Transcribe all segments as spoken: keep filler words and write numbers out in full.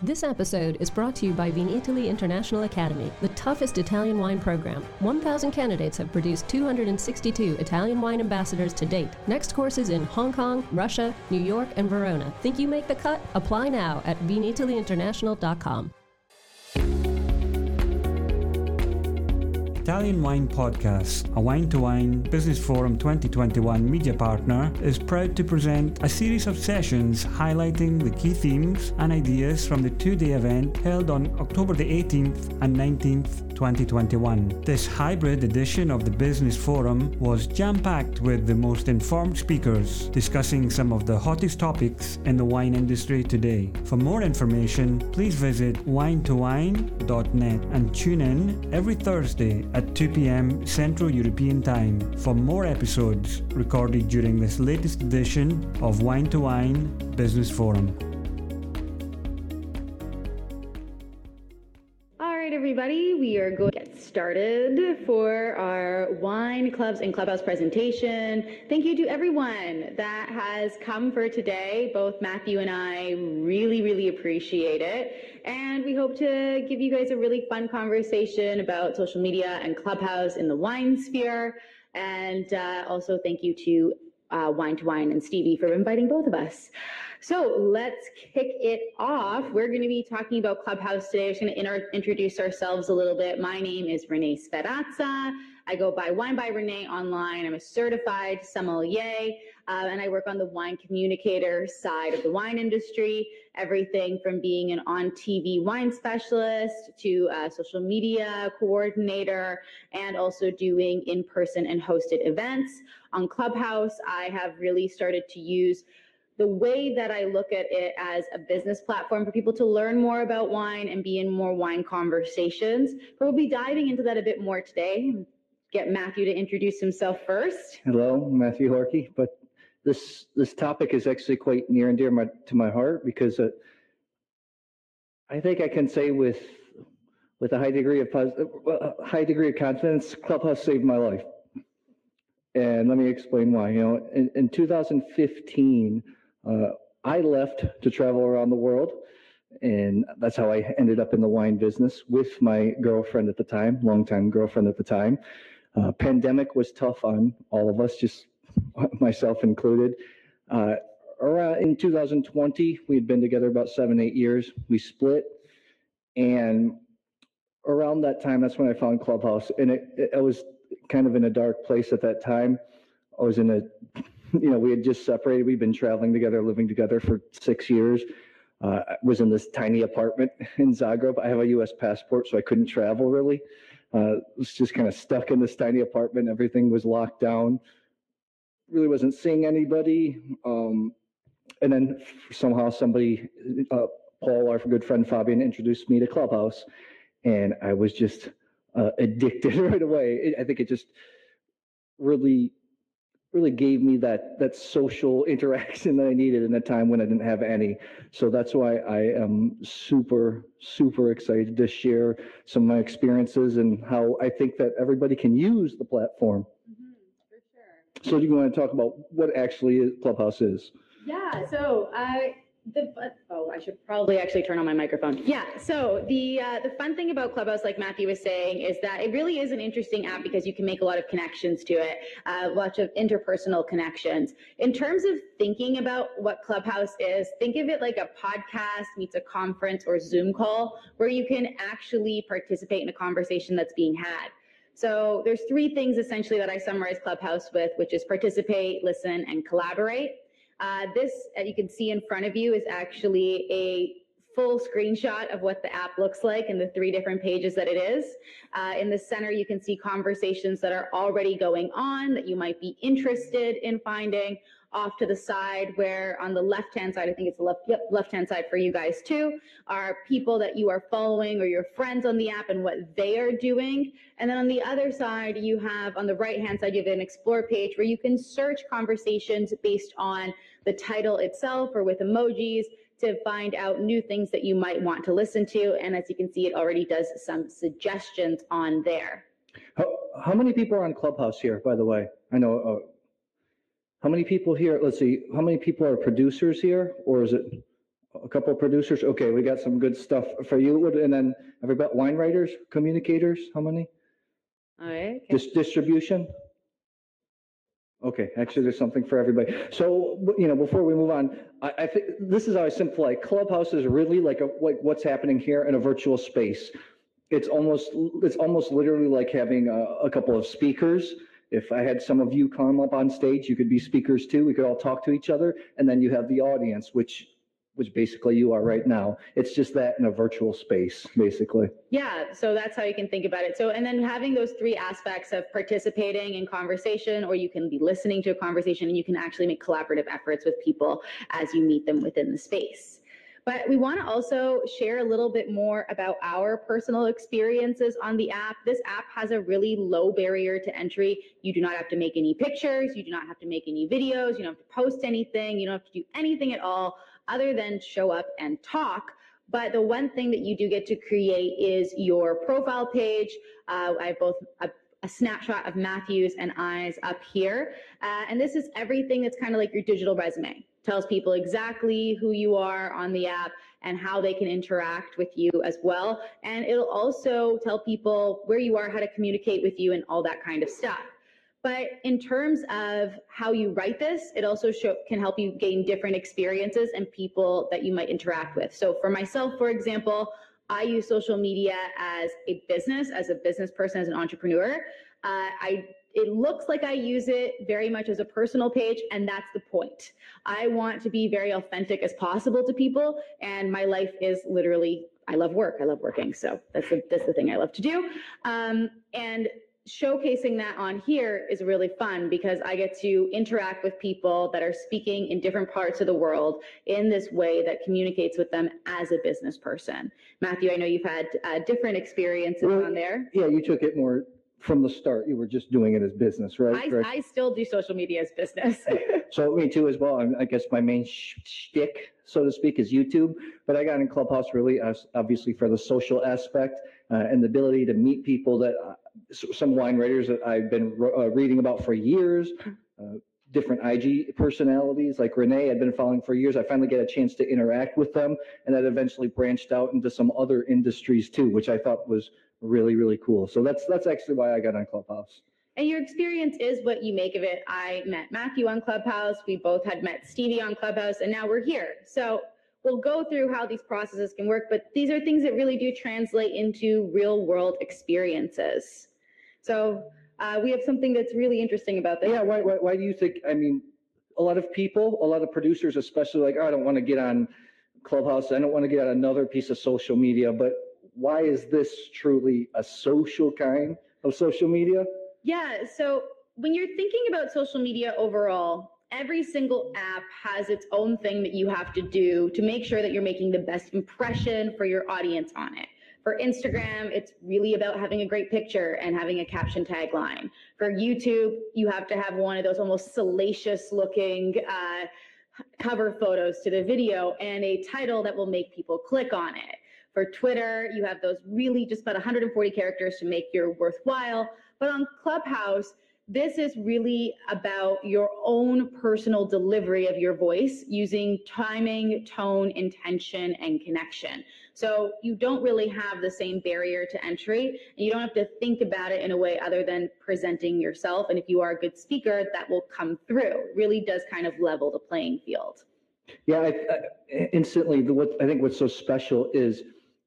This episode is brought to you by Vinitaly International Academy, the toughest Italian wine program. one thousand candidates have produced two hundred sixty-two Italian wine ambassadors to date. Next courses in Hong Kong, Russia, New York, and Verona. Think you make the cut? Apply now at vinitaly international dot com. Italian Wine Podcast, a Wine to Wine Business Forum twenty twenty-one media partner, is proud to present a series of sessions highlighting the key themes and ideas from the two-day event held on October the eighteenth and nineteenth, twenty twenty-one. This hybrid edition of the Business Forum was jam-packed with the most informed speakers, discussing some of the hottest topics in the wine industry today. For more information, please visit wine to wine dot net and tune in every Thursday at two p.m. Central European Time for more episodes recorded during this latest edition of Wine to Wine Business Forum. All right, everybody, we are going to get started for our Wine Clubs and Clubhouse presentation. Thank you to everyone that has come for today. Both Matthew and I really, really appreciate it. And we hope to give you guys a really fun conversation about social media and Clubhouse in the wine sphere. And uh, also thank you to uh, Wine to Wine and Stevie for inviting both of us. So let's kick it off. We're going to be talking about Clubhouse today. We're just going to inter- introduce ourselves a little bit. My name is Renee Sferrazza. I go by Wine by Renee online. I'm a certified sommelier, uh, and I work on the wine communicator side of the wine industry. Everything from being an on-T V wine specialist to a social media coordinator, and also doing in-person and hosted events. On Clubhouse, I have really started to use the way that I look at it as a business platform for people to learn more about wine and be in more wine conversations. But we'll be diving into that a bit more today. Get Matthew to introduce himself first. Hello, Matthew Horkey. But this this topic is actually quite near and dear my, to my heart because uh, I think I can say with with a high degree of positive, uh, high degree of confidence, Clubhouse saved my life. And let me explain why. You know, in, in two thousand fifteen, uh, I left to travel around the world, and that's how I ended up in the wine business with my girlfriend at the time, longtime girlfriend at the time. Uh, pandemic was tough on all of us, just myself included. Uh, around in two thousand twenty, we had been together about seven, eight years. We split, and around that time, that's when I found Clubhouse, and it, it, I was kind of in a dark place at that time. I was in a, you know, we had just separated. We'd been traveling together, living together for six years. Uh, I was in this tiny apartment in Zagreb. I have a U S passport, so I couldn't travel really. Uh, I was just kind of stuck in this tiny apartment. Everything was locked down. Really wasn't seeing anybody. Um, and then somehow somebody, uh, Paul, our good friend Fabian, introduced me to Clubhouse. And I was just uh, addicted right away. It, I think it just really... really gave me that that social interaction that I needed in a time when I didn't have any. So that's why I am super, super excited to share some of my experiences and how I think that everybody can use the platform. Mm-hmm, for sure. So do you want to talk about what actually Clubhouse is? Yeah, so I... Uh... The, oh, I should probably actually turn on my microphone. Yeah, so the uh, the fun thing about Clubhouse, like Matthew was saying, is that it really is an interesting app because you can make a lot of connections to it, uh, lots of interpersonal connections. In terms of thinking about what Clubhouse is, think of it like a podcast meets a conference or Zoom call where you can actually participate in a conversation that's being had. So there's three things essentially that I summarize Clubhouse with, which is participate, listen, and collaborate. Uh, this, as you can see in front of you, is actually a full screenshot of what the app looks like and the three different pages that it is. Uh, in the center, you can see conversations that are already going on that you might be interested in finding. Off to the side, where on the left-hand side, I think it's the left, yep, left-hand side for you guys too, are people that you are following or your friends on the app and what they are doing. And then on the other side, you have, on the right-hand side, you have an explore page where you can search conversations based on the title itself or with emojis to find out new things that you might want to listen to. And as you can see, it already does some suggestions on there. How, how many people are on Clubhouse here, by the way? I know... Uh... How many people here, let's see, how many people are producers here? Or is it a couple of producers. Okay, we got some good stuff for you. And then everybody, wine writers, communicators, how many? All right. Okay. Dis- distribution. Okay, actually, there's something for everybody. So, you know, before we move on, I, I think this is how I simplify. Clubhouse is really like a, like what's happening here in a virtual space. It's almost it's almost literally like having a, a couple of speakers. If I had some of you come up on stage, you could be speakers too. We could all talk to each other, and then you have the audience, which which basically you are right now. It's just that in a virtual space, basically. Yeah, so that's how you can think about it. So, and then having those three aspects of participating in conversation, or you can be listening to a conversation, and you can actually make collaborative efforts with people as you meet them within the space. But we want to also share a little bit more about our personal experiences on the app. This app has a really low barrier to entry. You do not have to make any pictures. You do not have to make any videos. You don't have to post anything. You don't have to do anything at all other than show up and talk. But the one thing that you do get to create is your profile page. Uh, I have both a, a snapshot of Matthew's and I's up here. Uh, and this is everything that's kind of like your digital resume. Tells people exactly who you are on the app and how they can interact with you as well. And it'll also tell people where you are, how to communicate with you, and all that kind of stuff. But in terms of how you write this, it also show, can help you gain different experiences and people that you might interact with. So for myself, for example, I use social media as a business, as a business person, as an entrepreneur. Uh, I It looks like I use it very much as a personal page, and that's the point. I want to be very authentic as possible to people, and my life is literally, I love work, I love working, so that's the, that's the thing I love to do. Um, and showcasing that on here is really fun because I get to interact with people that are speaking in different parts of the world in this way that communicates with them as a business person. Matthew, I know you've had uh, different experiences well, on there. Yeah, you took it more... From the start, you were just doing it as business, right? I, right. I still do social media as business. So me too, as well. I guess my main shtick, so to speak, is YouTube. But I got in Clubhouse really, obviously, for the social aspect uh, and the ability to meet people that uh, some wine writers that I've been re- uh, reading about for years. Uh, different I G personalities like Renee I've been following for years. I finally get a chance to interact with them, and that eventually branched out into some other industries too, which I thought was really, really cool. So that's that's actually why I got on Clubhouse. And your experience is what you make of it. I met Matthew on Clubhouse. We both had met Stevie on Clubhouse, and now we're here. So we'll go through how these processes can work, but these are things that really do translate into real world experiences. So uh, we have something that's really interesting about this. Yeah, why, why, why do you think, I mean, a lot of people, a lot of producers especially, like, oh, I don't want to get on Clubhouse. I don't want to get on another piece of social media, but why is this truly a social kind of social media? Yeah, so when you're thinking about social media overall, every single app has its own thing that you have to do to make sure that you're making the best impression for your audience on it. For Instagram, it's really about having a great picture and having a caption tagline. For YouTube, you have to have one of those almost salacious looking uh, cover photos to the video and a title that will make people click on it. For Twitter, you have those really just about one hundred forty characters to make your worthwhile. But on Clubhouse, this is really about your own personal delivery of your voice using timing, tone, intention, and connection. So you don't really have the same barrier to entry, and you don't have to think about it in a way other than presenting yourself. And if you are a good speaker, that will come through. It really does kind of level the playing field. Yeah, I, I, instantly, what I think what's so special is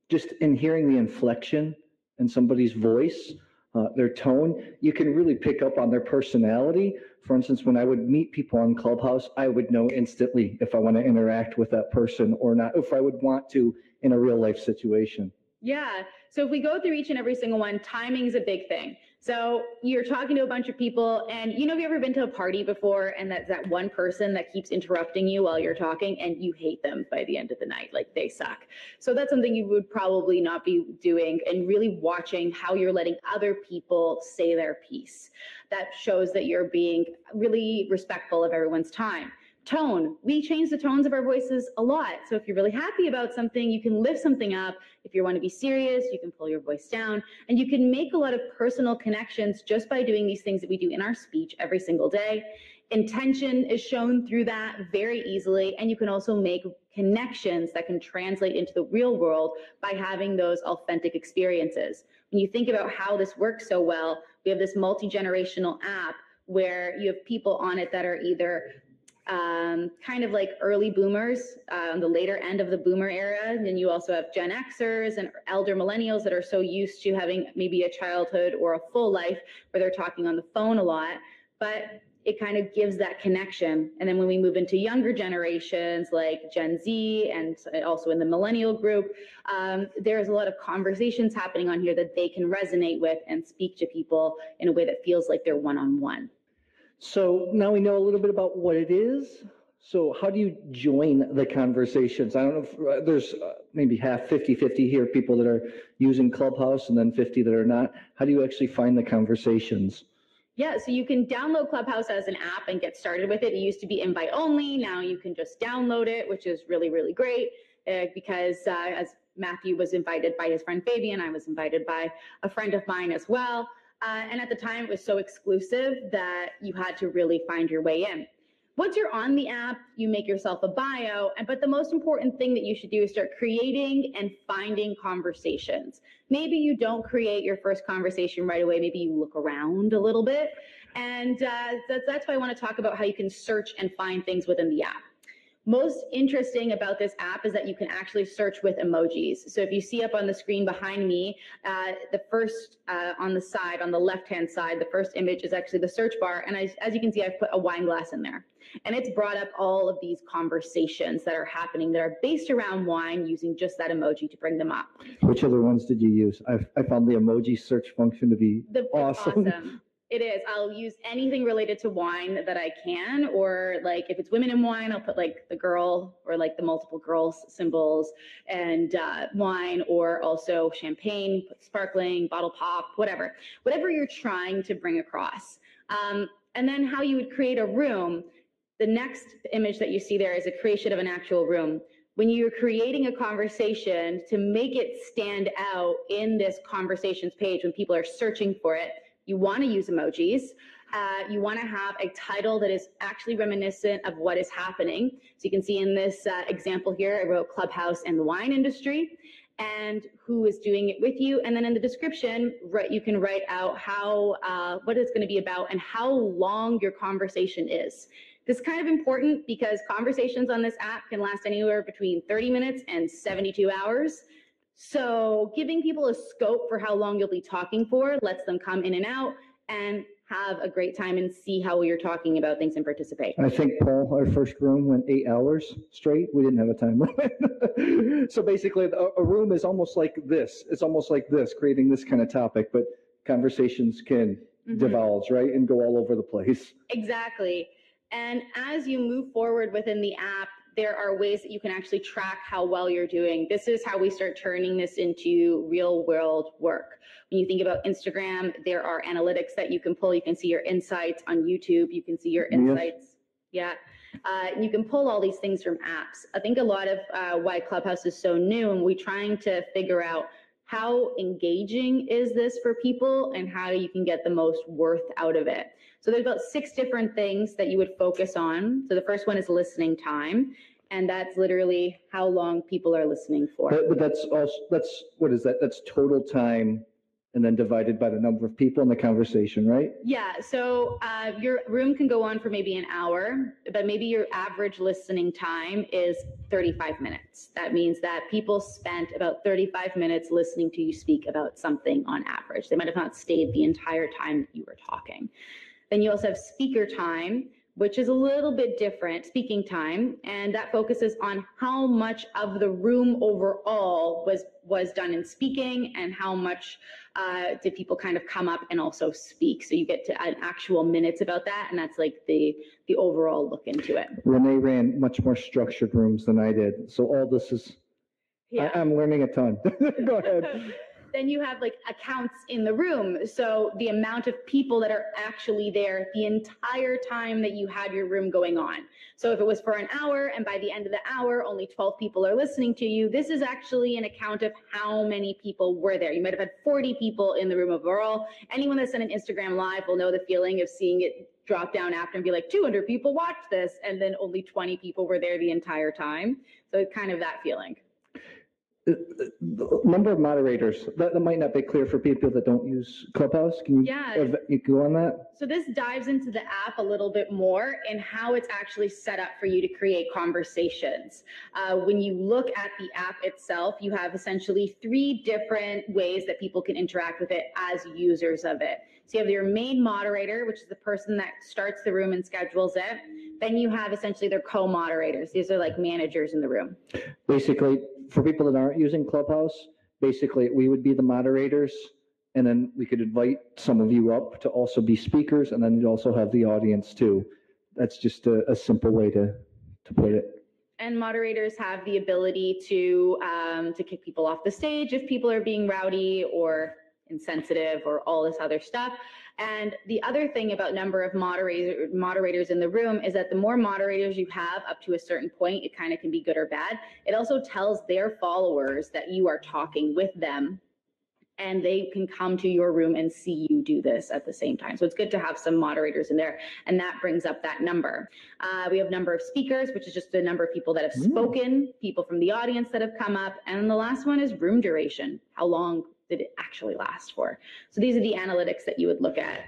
just in hearing the inflection in somebody's voice, uh, their tone, you can really pick up on their personality. For instance, when I would meet people on Clubhouse, I would know instantly if I want to interact with that person or not, if I would want to in a real life situation. Yeah. So if we go through each and every single one, timing is a big thing. So you're talking to a bunch of people, and you know, have you ever been to a party before and that's that one person that keeps interrupting you while you're talking and you hate them by the end of the night, like they suck. So that's something you would probably not be doing, and really watching how you're letting other people say their piece. That shows that you're being really respectful of everyone's time. Tone. We change the tones of our voices a lot. So if you're really happy about something, you can lift something up. If you want to be serious, you can pull your voice down, and you can make a lot of personal connections just by doing these things that we do in our speech every single day. intention is shown through that very easily, and you can also make connections that can translate into the real world by having those authentic experiences. When you think about how this works so well, we have this multi-generational app where you have people on it that are either um, kind of like early boomers, uh, on the later end of the boomer era. And then you also have Gen Xers and elder millennials that are so used to having maybe a childhood or a full life where they're talking on the phone a lot, but it kind of gives that connection. And then when we move into younger generations like Gen Z and also in the millennial group, um, there's a lot of conversations happening on here that they can resonate with and speak to people in a way that feels like they're one-on-one. So now we know a little bit about what it is. So how do you join the conversations? I don't know if there's maybe half fifty fifty here, people that are using Clubhouse and then fifty that are not. How do you actually find the conversations? Yeah, so you can download Clubhouse as an app and get started with it. It used to be invite only. Now you can just download it, which is really, really great uh, because uh, as Matthew was invited by his friend Fabian, I was invited by a friend of mine as well. Uh, and at the time, it was so exclusive that you had to really find your way in. Once you're on the app, you make yourself a bio, and but the most important thing that you should do is start creating and finding conversations. Maybe you don't create your first conversation right away. Maybe you look around a little bit, and uh, that's, that's why I want to talk about how you can search and find things within the app. Most interesting about this app is that you can actually search with emojis. So if you see up on the screen behind me, uh, the first uh, on the side, on the left-hand side, the first image is actually the search bar. And I, as you can see, I've put a wine glass in there. And it's brought up all of these conversations that are happening that are based around wine using just that emoji to bring them up. Which other ones did you use? I've, I found the emoji search function to be the, awesome. awesome. It is. I'll use anything related to wine that I can, or like if it's women in wine, I'll put like the girl or like the multiple girls symbols and uh, wine, or also champagne, sparkling, bottle pop, whatever, whatever you're trying to bring across. Um, and then how you would create a room. The next image that you see there is a creation of an actual room. When you're creating a conversation to make it stand out in this conversations page, when people are searching for it, you want to use emojis. Uh, you want to have a title that is actually reminiscent of what is happening. So you can see in this uh, example here, I wrote Clubhouse and the wine industry and who is doing it with you. And then in the description, right, you can write out how, uh, what it's going to be about and how long your conversation is. This is kind of important because conversations on this app can last anywhere between thirty minutes and seventy-two hours. So giving people a scope for how long you'll be talking for lets them come in and out and have a great time and see how you're talking about things and participate. I think, Paul, our first room went eight hours straight. We didn't have a time limit. So basically, a room is almost like this. It's almost like this, creating this kind of topic, but conversations can mm-hmm. divulge, right, and go all over the place. Exactly. And as you move forward within the app, there are ways that you can actually track how well you're doing. This is how we start turning this into real world work. When you think about Instagram, there are analytics that you can pull. You can see your insights on YouTube. You can see your insights. Yeah. Uh, you can pull all these things from apps. I think a lot of uh, why Clubhouse is so new, and we're trying to figure out how engaging is this for people and how you can get the most worth out of it. So there's about six different things that you would focus on. So the first one is listening time, and that's literally how long people are listening for. But, but that's also, that's, what is that? That's total time and then divided by the number of people in the conversation, right? Yeah, so uh, your room can go on for maybe an hour, but maybe your average listening time is thirty-five minutes. That means that people spent about thirty-five minutes listening to you speak about something on average. They might have not stayed the entire time that you were talking. Then you also have speaker time, which is a little bit different, speaking time, and that focuses on how much of the room overall was was done in speaking and how much uh, did people kind of come up and also speak. So you get to an actual minutes about that, and that's like the, the overall look into it. Renee ran much more structured rooms than I did, so all this is, yeah. I, I'm learning a ton. Go ahead. Then you have like accounts in the room. So the amount of people that are actually there the entire time that you had your room going on. So if it was for an hour and by the end of the hour, only twelve people are listening to you, this is actually an account of how many people were there. You might've had forty people in the room overall. Anyone that's done an Instagram live will know the feeling of seeing it drop down after and be like, two hundred people watched this, and then only twenty people were there the entire time. So it's kind of that feeling. The number of moderators, that, that might not be clear for people that don't use Clubhouse. Can you, yeah. you go on that? So this dives into the app a little bit more and how it's actually set up for you to create conversations. Uh, when you look at the app itself, you have essentially three different ways that people can interact with it as users of it. So you have your main moderator, which is the person that starts the room and schedules it. Then you have essentially their co-moderators. These are like managers in the room. Basically, for people that aren't using Clubhouse, basically we would be the moderators, and then we could invite some of you up to also be speakers, and then you'd also have the audience too. That's just a, a simple way to, to put it. And moderators have the ability to, um, to kick people off the stage if people are being rowdy or insensitive or all this other stuff. And the other thing about number of moderator, moderators in the room is that the more moderators you have up to a certain point, it kind of can be good or bad. It also tells their followers that you are talking with them, and they can come to your room and see you do this at the same time. So it's good to have some moderators in there, and that brings up that number. Uh, we have number of speakers, which is just the number of people that have spoken, mm. people from the audience that have come up. And the last one is room duration. How long did it actually last for? So these are the analytics that you would look at.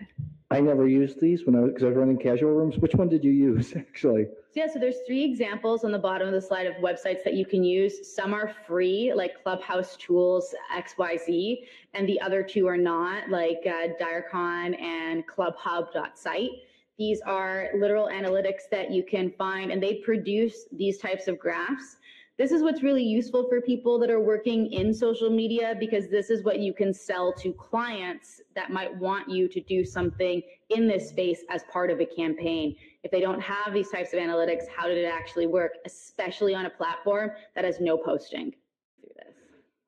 I never used these when I was, because I was running casual rooms. Which one did you use actually? Yeah, so there's three examples on the bottom of the slide of websites that you can use. Some are free, like Clubhouse Tools X Y Z, and the other two are not, like uh, Diacon and clubhub dot site. These are literal analytics that you can find, and they produce these types of graphs. This is what's really useful for people that are working in social media, because this is what you can sell to clients that might want you to do something in this space as part of a campaign. If they don't have these types of analytics, how did it actually work, especially on a platform that has no posting?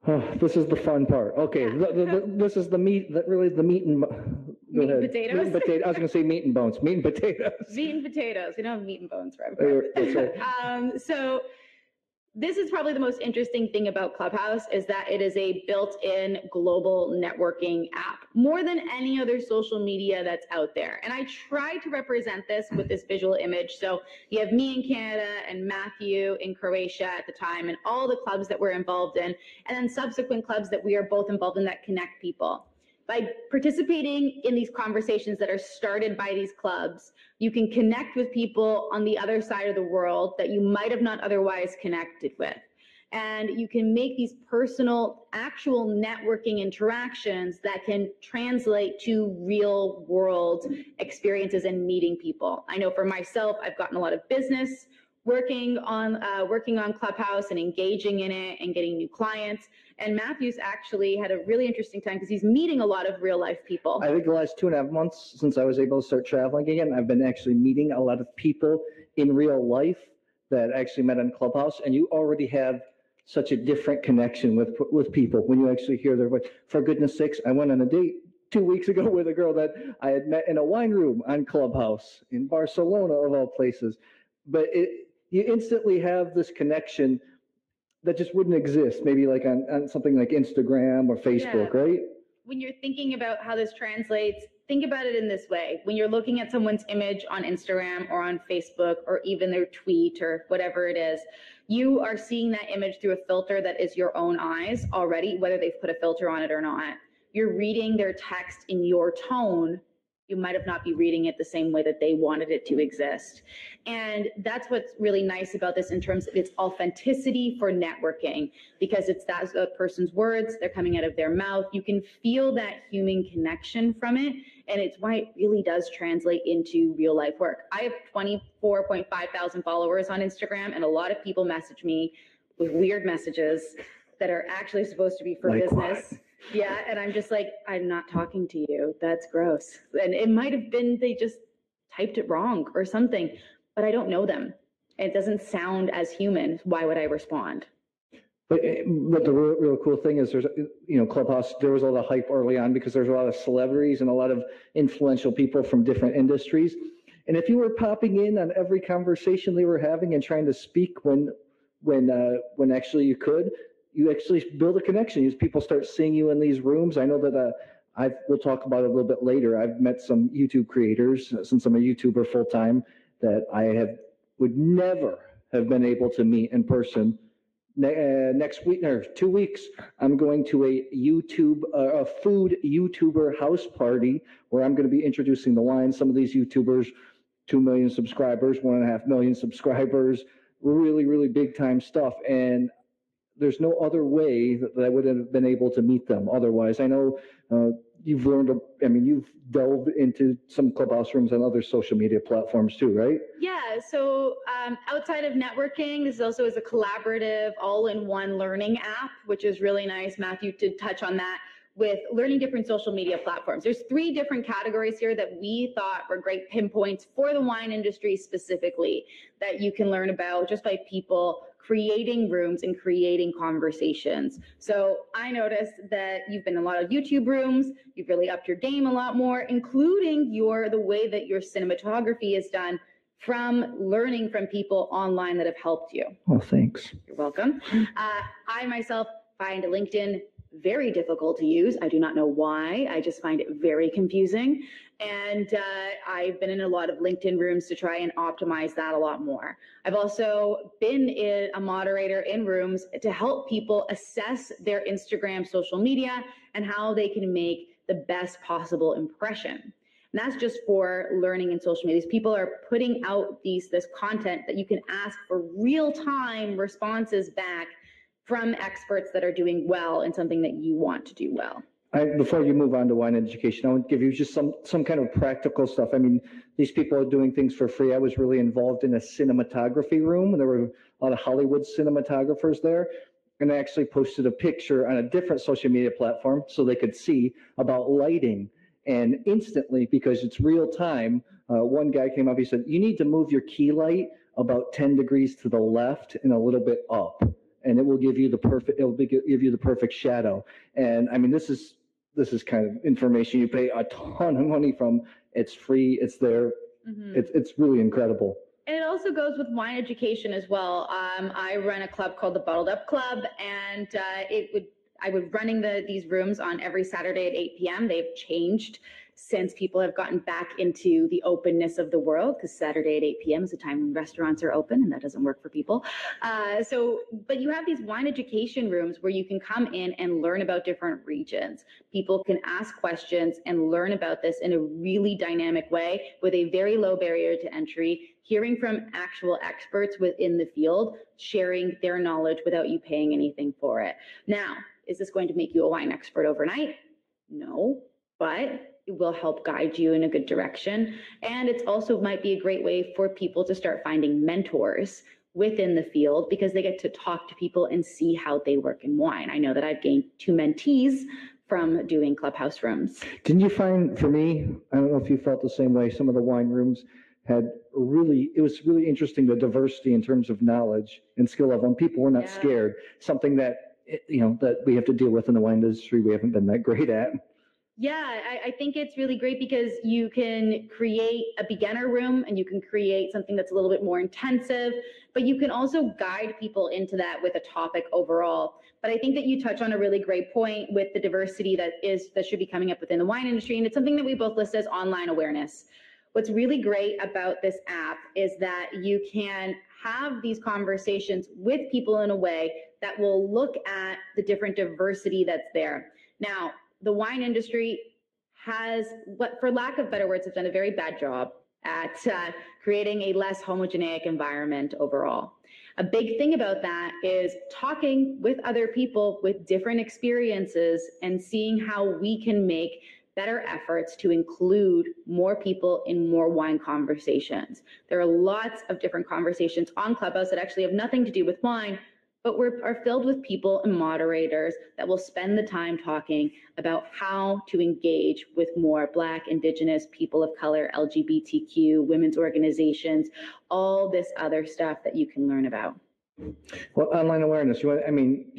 Oh, this is the fun part. Okay, the, the, the, this is the meat, that really the meat and... Meat and potatoes? Meat and potato, I was going to say meat and bones. Meat and potatoes. Meat and potatoes. We don't have meat and bones for everybody. That's right. um, so... This is probably the most interesting thing about Clubhouse, is that it is a built-in global networking app, more than any other social media that's out there. And I try to represent this with this visual image. So you have me in Canada and Matthew in Croatia at the time, and all the clubs that we're involved in, and then subsequent clubs that we are both involved in that connect people. By participating in these conversations that are started by these clubs, you can connect with people on the other side of the world that you might have not otherwise connected with. And you can make these personal, actual networking interactions that can translate to real world experiences and meeting people. I know for myself, I've gotten a lot of business working on uh, working on Clubhouse and engaging in it and getting new clients. And Matthew's actually had a really interesting time because he's meeting a lot of real life people. I think the last two and a half months since I was able to start traveling again, I've been actually meeting a lot of people in real life that I actually met on Clubhouse. And you already have such a different connection with with people when you actually hear their voice. For goodness sakes, I went on a date two weeks ago with a girl that I had met in a wine room on Clubhouse in Barcelona, of all places. But it... you instantly have this connection that just wouldn't exist, maybe like on, on something like Instagram or Facebook, yeah. Right? When you're thinking about how this translates, think about it in this way. When you're looking at someone's image on Instagram or on Facebook or even their tweet or whatever it is, you are seeing that image through a filter that is your own eyes already, whether they've put a filter on it or not. You're reading their text in your tone. You might have not be reading it the same way that they wanted it to exist. And that's what's really nice about this in terms of its authenticity for networking, because it's that person's words, they're coming out of their mouth. You can feel that human connection from it. And it's why it really does translate into real life work. I have twenty-four point five thousand followers on Instagram, and a lot of people message me with weird messages that are actually supposed to be for like business. What? Yeah, and I'm just like, I'm not talking to you. That's gross. And it might have been they just typed it wrong or something, but I don't know them. It doesn't sound as human. Why would I respond? But, but the real, real cool thing is, there's, you know, Clubhouse, there was a lot of hype early on because there's a lot of celebrities and a lot of influential people from different industries. And if you were popping in on every conversation they were having and trying to speak when, when, uh, when actually you could, you actually build a connection. People start seeing you in these rooms. I know that uh, I've, we'll talk about it a little bit later. I've met some YouTube creators, since I'm a YouTuber full-time, that I have would never have been able to meet in person. Ne- uh, next week, or two weeks, I'm going to a YouTube, uh, a food YouTuber house party where I'm going to be introducing the wine. Some of these YouTubers, two million subscribers, one and a half million subscribers, really, really big time stuff. And there's no other way that I would have been able to meet them otherwise. I know uh, you've learned, I mean, you've delved into some Clubhouse rooms and other social media platforms too, right? Yeah, so um, outside of networking, this also is a collaborative all-in-one learning app, which is really nice. Matthew did touch on that with learning different social media platforms. There's three different categories here that we thought were great pinpoints for the wine industry specifically that you can learn about just by people creating rooms and creating conversations. So I noticed that you've been in a lot of YouTube rooms, you've really upped your game a lot more, including your the way that your cinematography is done from learning from people online that have helped you. Oh, thanks. You're welcome. Uh, I myself find LinkedIn very difficult to use. I do not know why. I just find it very confusing. And uh, I've been in a lot of LinkedIn rooms to try and optimize that a lot more. I've also been in a moderator in rooms to help people assess their Instagram social media and how they can make the best possible impression. And that's just for learning in social media. These people are putting out these this content that you can ask for real-time responses back from experts that are doing well in something that you want to do well. I, before you move on to wine education, I want to give you just some some kind of practical stuff. I mean, these people are doing things for free. I was really involved in a cinematography room, and there were a lot of Hollywood cinematographers there. And I actually posted a picture on a different social media platform so they could see about lighting. And instantly, because it's real time, uh, one guy came up, he said, you need to move your key light about ten degrees to the left and a little bit up, and it will give you the perfect, it'll be, give you the perfect shadow. And I mean, this is, this is kind of information you pay a ton of money from. It's free, it's there. Mm-hmm. It's, it's really incredible. And it also goes with wine education as well. Um, I run a club called the Bottled Up Club, and uh, it would, I would running the, these rooms on every Saturday at eight p.m. They've changed since people have gotten back into the openness of the world, because Saturday at eight p.m. is a time when restaurants are open, and that doesn't work for people. Uh, so, but you have these wine education rooms where you can come in and learn about different regions. People can ask questions and learn about this in a really dynamic way with a very low barrier to entry, hearing from actual experts within the field, sharing their knowledge without you paying anything for it. Now, is this going to make you a wine expert overnight? No, but it will help guide you in a good direction. And it's also might be a great way for people to start finding mentors within the field, because they get to talk to people and see how they work in wine. I know that I've gained two mentees from doing Clubhouse rooms. Didn't you find, for me, I don't know if you felt the same way, some of the wine rooms had really, it was really interesting, the diversity in terms of knowledge and skill level, and people were not yeah. scared, something that, you know, that we have to deal with in the wine industry we haven't been that great at. Yeah, I, I think it's really great because you can create a beginner room and you can create something that's a little bit more intensive, but you can also guide people into that with a topic overall. But I think that you touch on a really great point with the diversity that is that should be coming up within the wine industry. And it's something that we both list as online awareness. What's really great about this app is that you can have these conversations with people in a way that will look at the different diversity that's there. Now, the wine industry has, what, for lack of better words, have done a very bad job at uh, creating a less homogeneic environment overall. A big thing about that is talking with other people with different experiences and seeing how we can make better efforts to include more people in more wine conversations. There are lots of different conversations on Clubhouse that actually have nothing to do with wine, but we're are filled with people and moderators that will spend the time talking about how to engage with more Black, Indigenous, people of color, L G B T Q, women's organizations, all this other stuff that you can learn about. Well, online awareness, you want, I mean,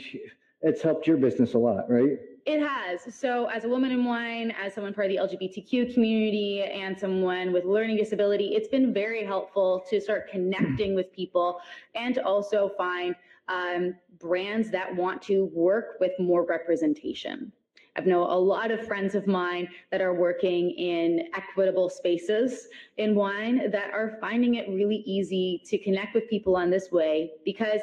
it's helped your business a lot, right? It has. So as a woman in wine, as someone part of the L G B T Q community and someone with learning disability, it's been very helpful to start connecting with people and to also find um, brands that want to work with more representation. I know a lot of friends of mine that are working in equitable spaces in wine that are finding it really easy to connect with people on this way, because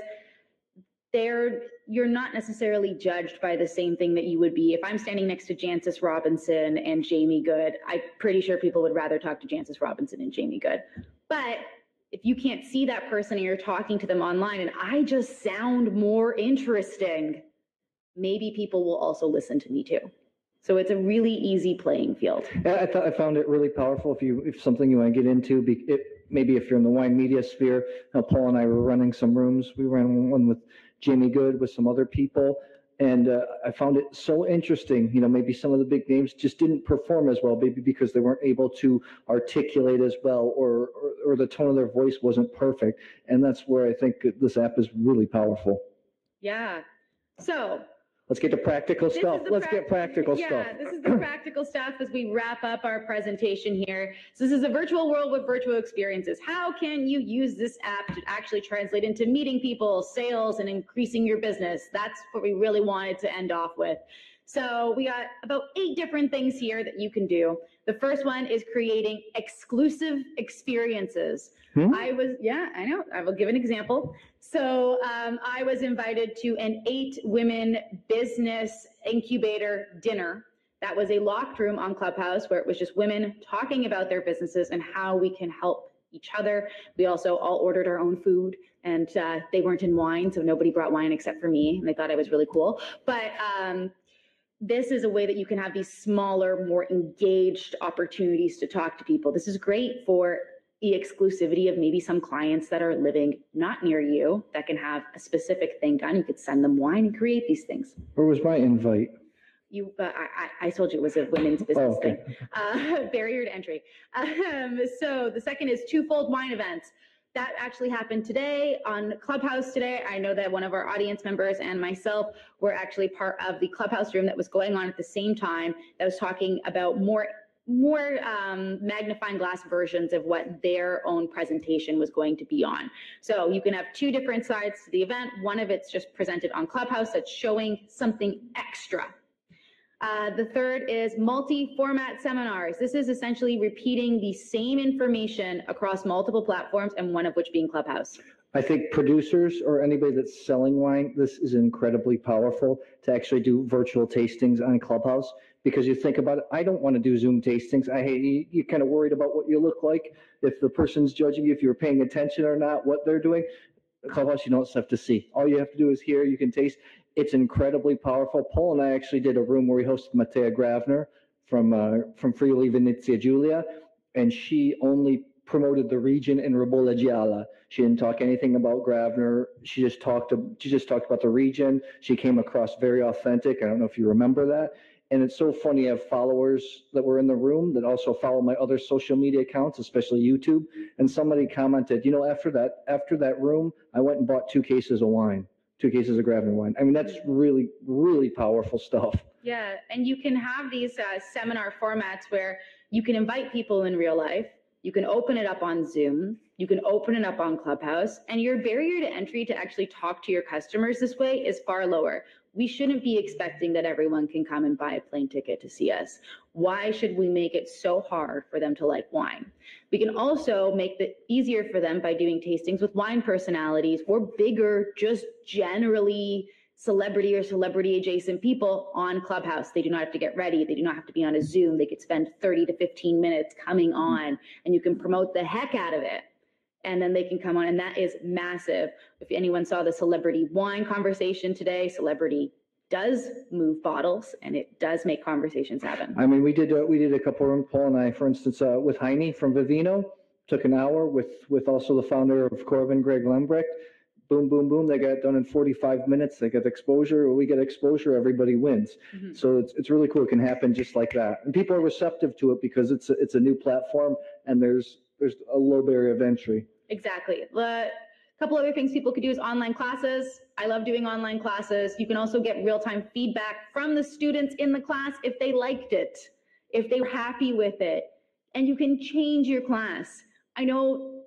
they're you're not necessarily judged by the same thing that you would be. If I'm standing next to Jancis Robinson and Jamie Goode, I'm pretty sure people would rather talk to Jancis Robinson and Jamie Goode. But if you can't see that person and you're talking to them online and I just sound more interesting, maybe people will also listen to me too. So it's a really easy playing field. I, th- I found it really powerful if you if something you want to get into, be, it, maybe if you're in the wine media sphere. Now, Paul and I were running some rooms. We ran one with Jamie Goode with some other people, and uh, I found it so interesting. You know, maybe some of the big names just didn't perform as well, maybe because they weren't able to articulate as well, or, or, or the tone of their voice wasn't perfect. And that's where I think this app is really powerful. Yeah. So let's get to practical stuff. Let's pra- get practical yeah, stuff. Yeah, this is the practical stuff as we wrap up our presentation here. So this is a virtual world with virtual experiences. How can you use this app to actually translate into meeting people, sales, and increasing your business? That's what we really wanted to end off with. So we got about eight different things here that you can do. The first one is creating exclusive experiences. Hmm? I was, yeah, I know. I will give an example. So um, I was invited to an eight women business incubator dinner. That was a locked room on Clubhouse where it was just women talking about their businesses and how we can help each other. We also all ordered our own food, and uh, they weren't in wine, so nobody brought wine except for me. And they thought I was really cool. But um, this is a way that you can have these smaller, more engaged opportunities to talk to people. This is great for the exclusivity of maybe some clients that are living not near you that can have a specific thing done. You could send them wine and create these things. Where was my invite? You, uh, I, I told you it was a women's business oh, okay. thing. Uh, barrier to entry. Um, so the second is twofold wine events. That actually happened today on Clubhouse today. I know that one of our audience members and myself were actually part of the Clubhouse room that was going on at the same time that was talking about more more um, magnifying glass versions of what their own presentation was going to be on. So you can have two different sides to the event. One of it's just presented on Clubhouse that's showing something extra. Uh, the third is multi-format seminars. This is essentially repeating the same information across multiple platforms, and one of which being Clubhouse. I think producers or anybody that's selling wine, this is incredibly powerful to actually do virtual tastings on Clubhouse, because you think about it, I don't want to do Zoom tastings. I hate you, you're kind of worried about what you look like, if the person's judging you, if you're paying attention or not, what they're doing. Clubhouse, you don't have to see. All you have to do is hear, you can taste. It's incredibly powerful. Paul and I actually did a room where we hosted Matea Gravner from uh, from Friuli Venezia Giulia, and she only promoted the region in Rebola Gialla. She didn't talk anything about Gravner. She just talked. She just talked about the region. She came across very authentic. I don't know if you remember that. And it's so funny, I have followers that were in the room that also follow my other social media accounts, especially YouTube. And somebody commented, you know, after that, after that room, I went and bought two cases of wine, two cases of Gravner wine. I mean, that's really, really powerful stuff. Yeah. And you can have these uh, seminar formats where you can invite people in real life. You can open it up on Zoom. You can open it up on Clubhouse. And your barrier to entry to actually talk to your customers this way is far lower. We shouldn't be expecting that everyone can come and buy a plane ticket to see us. Why should we make it so hard for them to like wine? We can also make it easier for them by doing tastings with wine personalities or bigger, just generally celebrity or celebrity adjacent people on Clubhouse. They do not have to get ready. They do not have to be on a Zoom. They could spend thirty to fifteen minutes coming on, and you can promote the heck out of it. And then they can come on, and that is massive. If anyone saw the celebrity wine conversation today, celebrity does move bottles, and it does make conversations happen. I mean, we did uh, we did a couple of them, Paul and I, for instance, uh, with Heine from Vivino, took an hour with with also the founder of Corvin, Greg Lembrecht. Boom, boom, boom. They got it done in forty-five minutes. They got exposure. We get exposure. Everybody wins. Mm-hmm. So it's it's really cool. It can happen just like that, and people are receptive to it because it's a, it's a new platform, and there's there's a low barrier of entry. Exactly. A couple other things people could do is online classes. I love doing online classes. You can also get real-time feedback from the students in the class if they liked it, if they were happy with it, and you can change your class. I know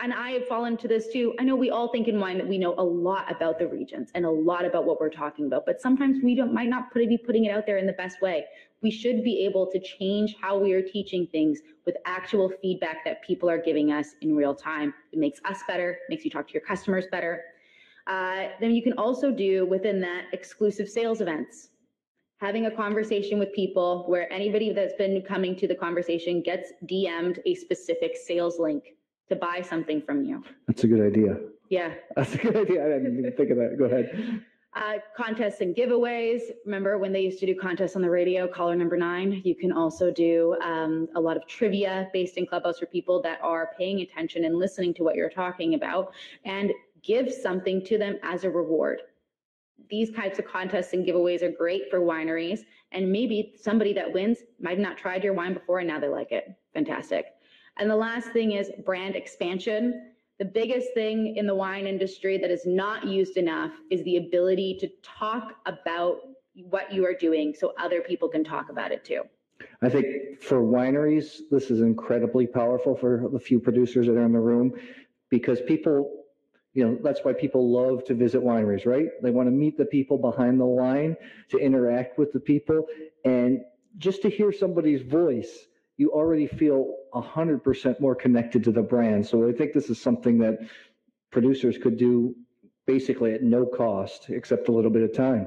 and I have fallen to this too. I know we all think in wine that we know a lot about the regions and a lot about what we're talking about, but sometimes we don't might not put, be putting it out there in the best way. We should be able to change how we are teaching things with actual feedback that people are giving us in real time. It makes us better, makes you talk to your customers better. Uh, then you can also do within that exclusive sales events. Having a conversation with people where anybody that's been coming to the conversation gets D M'd a specific sales link to buy something from you. That's a good idea. Yeah. That's a good idea. I didn't even think of that. Go ahead. Uh, contests and giveaways. Remember when they used to do contests on the radio, caller number nine? You can also do um, a lot of trivia based in Clubhouse for people that are paying attention and listening to what you're talking about, and give something to them as a reward. These types of contests and giveaways are great for wineries, and maybe somebody that wins might have not tried your wine before and now they like it. Fantastic. And the last thing is brand expansion. The biggest thing in the wine industry that is not used enough is the ability to talk about what you are doing so other people can talk about it too. I think for wineries, this is incredibly powerful for the few producers that are in the room, because people, you know, that's why people love to visit wineries, right? They want to meet the people behind the wine, to interact with the people. And just to hear somebody's voice, you already feel one hundred percent more connected to the brand. So I think this is something that producers could do basically at no cost, except a little bit of time.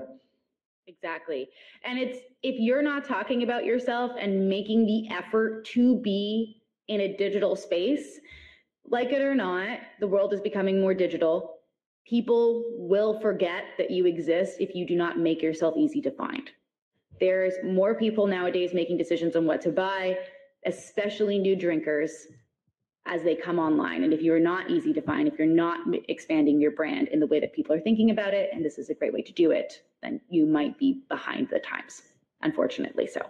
Exactly. And it's, if you're not talking about yourself and making the effort to be in a digital space, like it or not, the world is becoming more digital. People will forget that you exist if you do not make yourself easy to find. There's more people nowadays making decisions on what to buy, especially new drinkers, as they come online. And if you're not easy to find, if you're not expanding your brand in the way that people are thinking about it, and this is a great way to do it, then you might be behind the times, unfortunately so.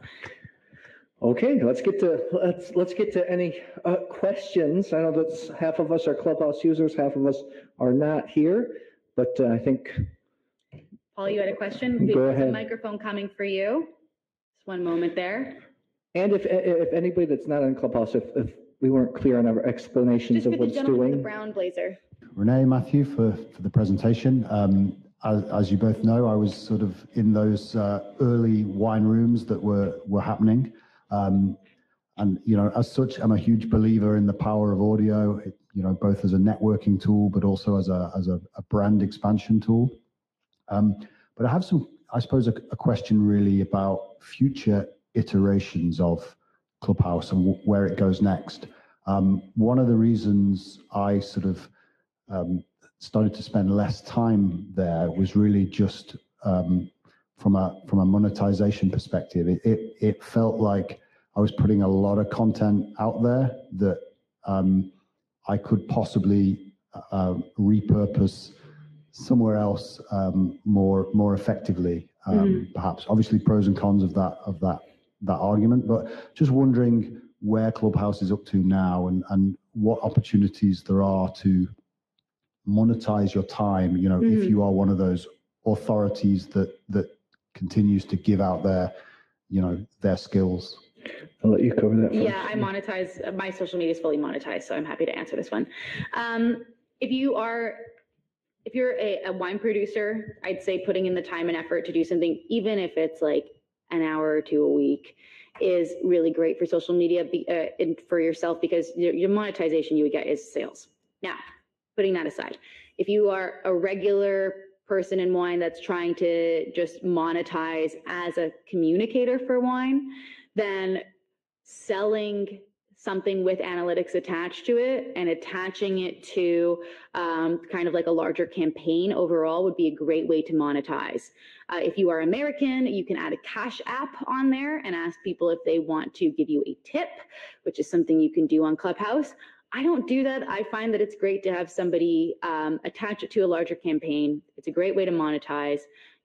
Okay, let's get to let's let's get to any uh, questions. I know that half of us are Clubhouse users, half of us are not here, but uh, I think Paul, you had a question. Go ahead. There's a microphone coming for you. Just one moment there. And if if anybody that's not on Clubhouse, if, if we weren't clear on our explanations of what it's doing, just for the gentleman with the brown blazer. Renee, Matthew, for for the presentation. Um, As, as you both know, I was sort of in those uh, early wine rooms that were were happening. Um, and, you know, as such, I'm a huge believer in the power of audio, it, you know, both as a networking tool, but also as a, as a, a brand expansion tool. Um, but I have some, I suppose, a, a question really about future iterations of Clubhouse and w- where it goes next. Um, one of the reasons I sort of um, started to spend less time there was really just um, from a from a monetization perspective. It, it it felt like I was putting a lot of content out there that um, I could possibly uh, repurpose somewhere else um, more more effectively, um, mm-hmm. perhaps. Obviously, pros and cons of that of that that argument, but just wondering where Clubhouse is up to now and and what opportunities there are to monetize your time. You know, mm-hmm. if you are one of those authorities that that continues to give out their, you know, their skills. I'll let you cover that first. Yeah, I monetize, my social media is fully monetized, so I'm happy to answer this one. Um, if you are, if you're a, a wine producer, I'd say putting in the time and effort to do something, even if it's like an hour or two a week, is really great for social media be, uh, and for yourself, because your, your monetization you would get is sales. Now, putting that aside, if you are a regular person in wine that's trying to just monetize as a communicator for wine, then selling something with analytics attached to it and attaching it to um, kind of like a larger campaign overall would be a great way to monetize. Uh, if you are American, you can add a Cash App on there and ask people if they want to give you a tip, which is something you can do on Clubhouse. I don't do that. I find that it's great to have somebody um, attach it to a larger campaign. It's a great way to monetize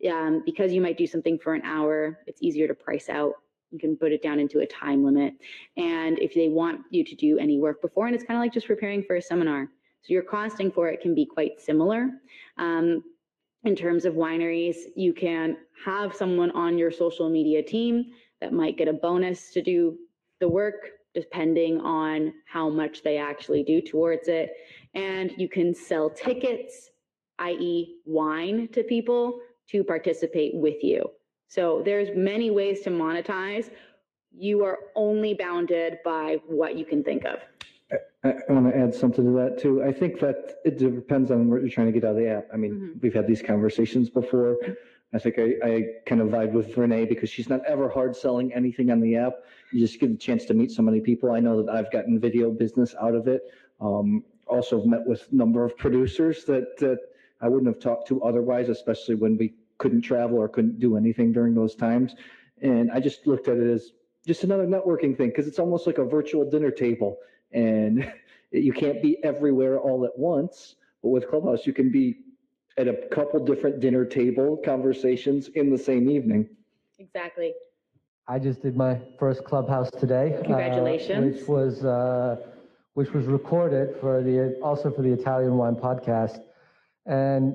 um, because you might do something for an hour. It's easier to price out. You can put it down into a time limit. And if they want you to do any work before, and it's kind of like just preparing for a seminar. So your costing for it can be quite similar. Um, in terms of wineries, you can have someone on your social media team that might get a bonus to do the work depending on how much they actually do towards it. And you can sell tickets, that is wine, to people to participate with you. So there's many ways to monetize. You are only bounded by what you can think of. I, I want to add something to that too. I think that it depends on what you're trying to get out of the app. I mean, mm-hmm. we've had these conversations before. I think I, I kind of vibe with Renee because she's not ever hard selling anything on the app. You just get a chance to meet so many people. I know that I've gotten video business out of it. Um, also met with a number of producers that, that I wouldn't have talked to otherwise, especially when we couldn't travel or couldn't do anything during those times. And I just looked at it as just another networking thing, because it's almost like a virtual dinner table. And you can't be everywhere all at once, but with Clubhouse, you can be at a couple different dinner table conversations in the same evening. Exactly. I just did my first Clubhouse today. Congratulations. Uh, which was uh, which was recorded for the also for the Italian Wine Podcast. And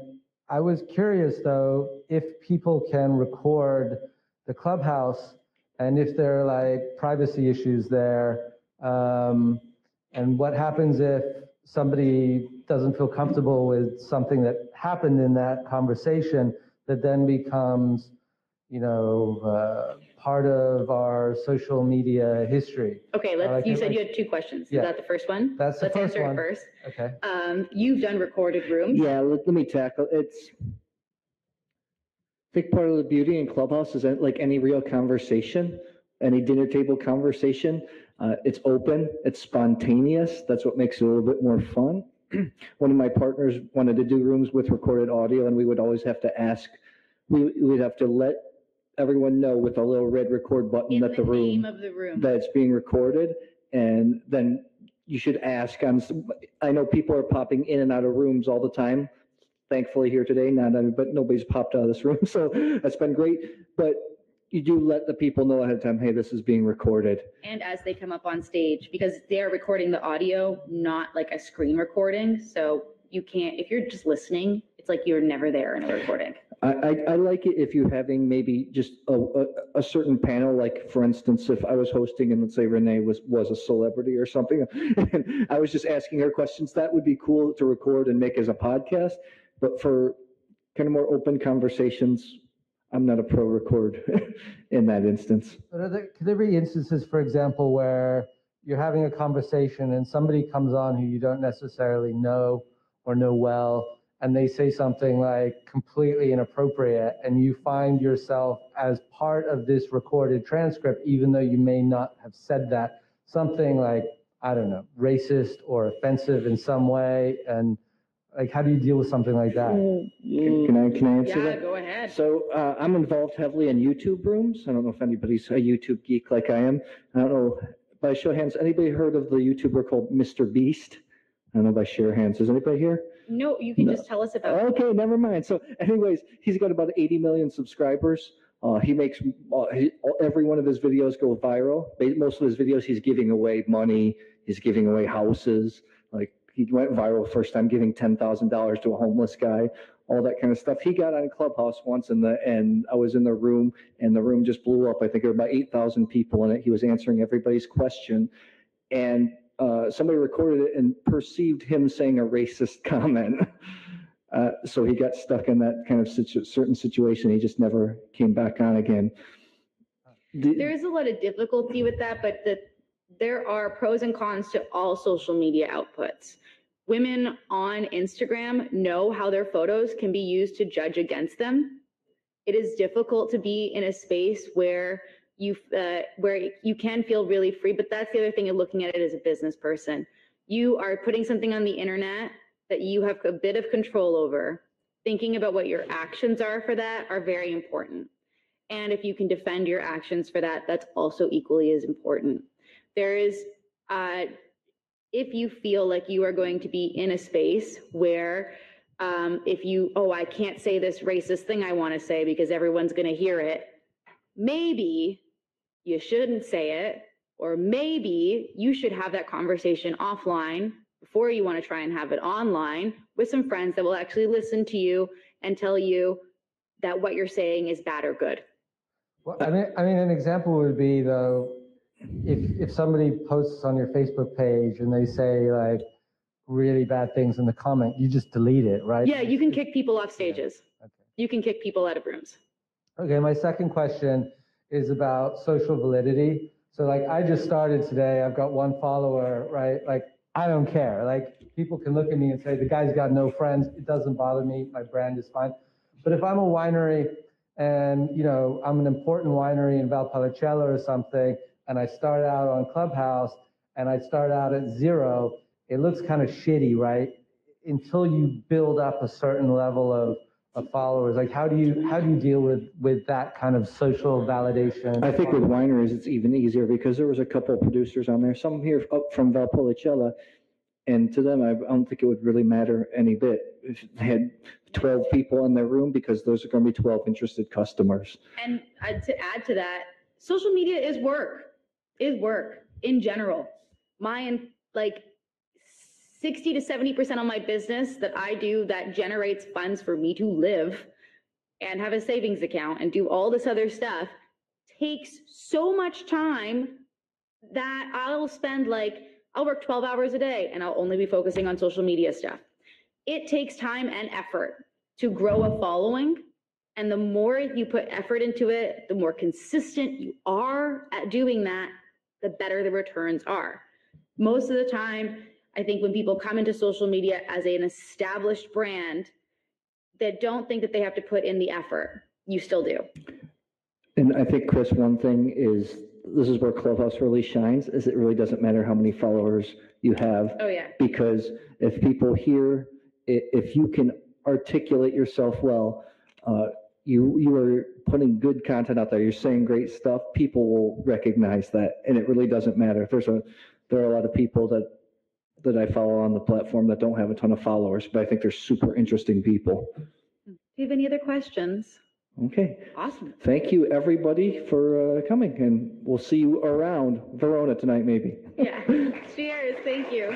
I was curious though if people can record the Clubhouse and if there are like privacy issues there, um, and what happens if somebody doesn't feel comfortable with something that happened in that conversation that then becomes, you know, uh, part of our social media history. Okay, let's. Uh, you said I, you had two questions. Yeah. Is that the first one? That's the let's first answer one. It first. Okay. Um, you've done recorded rooms. Yeah, let, let me tackle it's. I think part of the beauty in Clubhouse is that, like any real conversation, any dinner table conversation, uh, it's open, it's spontaneous. That's what makes it a little bit more fun. One of my partners wanted to do rooms with recorded audio, and we would always have to ask, we would have to let everyone know with a little red record button in that the, the room, of the room that it's being recorded. And then you should ask. I'm, I know people are popping in and out of rooms all the time. Thankfully here today, not but nobody's popped out of this room, so that's been great. But you do let the people know ahead of time, hey, this is being recorded. And as they come up on stage, because they're recording the audio, not like a screen recording. So you can't, if you're just listening, it's like you're never there in a recording. I, I, I like it if you're having maybe just a, a, a certain panel, like for instance, if I was hosting and let's say Renee was, was a celebrity or something, and I was just asking her questions, that would be cool to record and make as a podcast. But for kind of more open conversations, I'm not a pro record in that instance. But are there, could there be instances, for example, where you're having a conversation and somebody comes on who you don't necessarily know or know well, and they say something like completely inappropriate, and you find yourself as part of this recorded transcript, even though you may not have said that, something like, I don't know, racist or offensive in some way, and like, how do you deal with something like that? Can, can I can I answer yeah, that? Yeah, go ahead. So uh, I'm involved heavily in YouTube rooms. I don't know if anybody's a YouTube geek like I am. I don't know. By show of hands, anybody heard of the YouTuber called Mister Beast? I don't know by show of hands. Is anybody here? No, you can no. just tell us about it. Okay, never mind. So anyways, he's got about eighty million subscribers. Uh, he makes uh, he, every one of his videos go viral. Most of his videos, he's giving away money. He's giving away houses. Like, he went viral first time giving ten thousand dollars to a homeless guy, all that kind of stuff. He got on Clubhouse once, in the, and I was in the room, and the room just blew up. I think there were about eight thousand people in it. He was answering everybody's question, and uh, somebody recorded it and perceived him saying a racist comment. Uh, so he got stuck in that kind of situ- certain situation. He just never came back on again. The- there is a lot of difficulty with that, but the there are pros and cons to all social media outputs. Women on Instagram know how their photos can be used to judge against them. It is difficult to be in a space where you uh, where you can feel really free, but that's the other thing of looking at it as a business person. You are putting something on the internet that you have a bit of control over. Thinking about what your actions are for that are very important. And if you can defend your actions for that, that's also equally as important. There is, uh, if you feel like you are going to be in a space where um, if you, oh, I can't say this racist thing I want to say because everyone's going to hear it, maybe you shouldn't say it, or maybe you should have that conversation offline before you want to try and have it online with some friends that will actually listen to you and tell you that what you're saying is bad or good. Well, I mean, I mean an example would be, though, if if somebody posts on your Facebook page and they say like really bad things in the comment, you just delete it, right? Yeah, you can kick people off stages. Yeah. Okay. You can kick people out of rooms. Okay, my second question is about social validity. So like I just started today, I've got one follower, right? Like I don't care. Like people can look at me and say, the guy's got no friends. It doesn't bother me. My brand is fine. But if I'm a winery and, you know, I'm an important winery in Valpolicella or something, and I start out on Clubhouse and I start out at zero, it looks kind of shitty, right? Until you build up a certain level of, of followers. Like how do you how do you deal with, with that kind of social validation? I think with wineries it's even easier because there was a couple of producers on there, some here up from Valpolicella, and to them I don't think it would really matter any bit if they had twelve people in their room because those are going to be twelve interested customers. And to add to that, social media is work, is work in general. My, like sixty to seventy percent of my business that I do that generates funds for me to live and have a savings account and do all this other stuff takes so much time that I'll spend like, I'll work twelve hours a day and I'll only be focusing on social media stuff. It takes time and effort to grow a following. And the more you put effort into it, the more consistent you are at doing that, the better the returns are. Most of the time, I think when people come into social media as an established brand, they don't think that they have to put in the effort. You still do. And I think, Chris, one thing is, this is where Clubhouse really shines, is it really doesn't matter how many followers you have. Oh, yeah. Because if people hear, if you can articulate yourself well, uh, you you are putting good content out there. You're saying great stuff. People will recognize that. And it really doesn't matter. There's a There are a lot of people that, that I follow on the platform that don't have a ton of followers, but I think they're super interesting people. Do you have any other questions? Okay. Awesome. Thank you, everybody, for uh, coming, and we'll see you around Verona tonight, maybe. Yeah. Cheers. Thank you.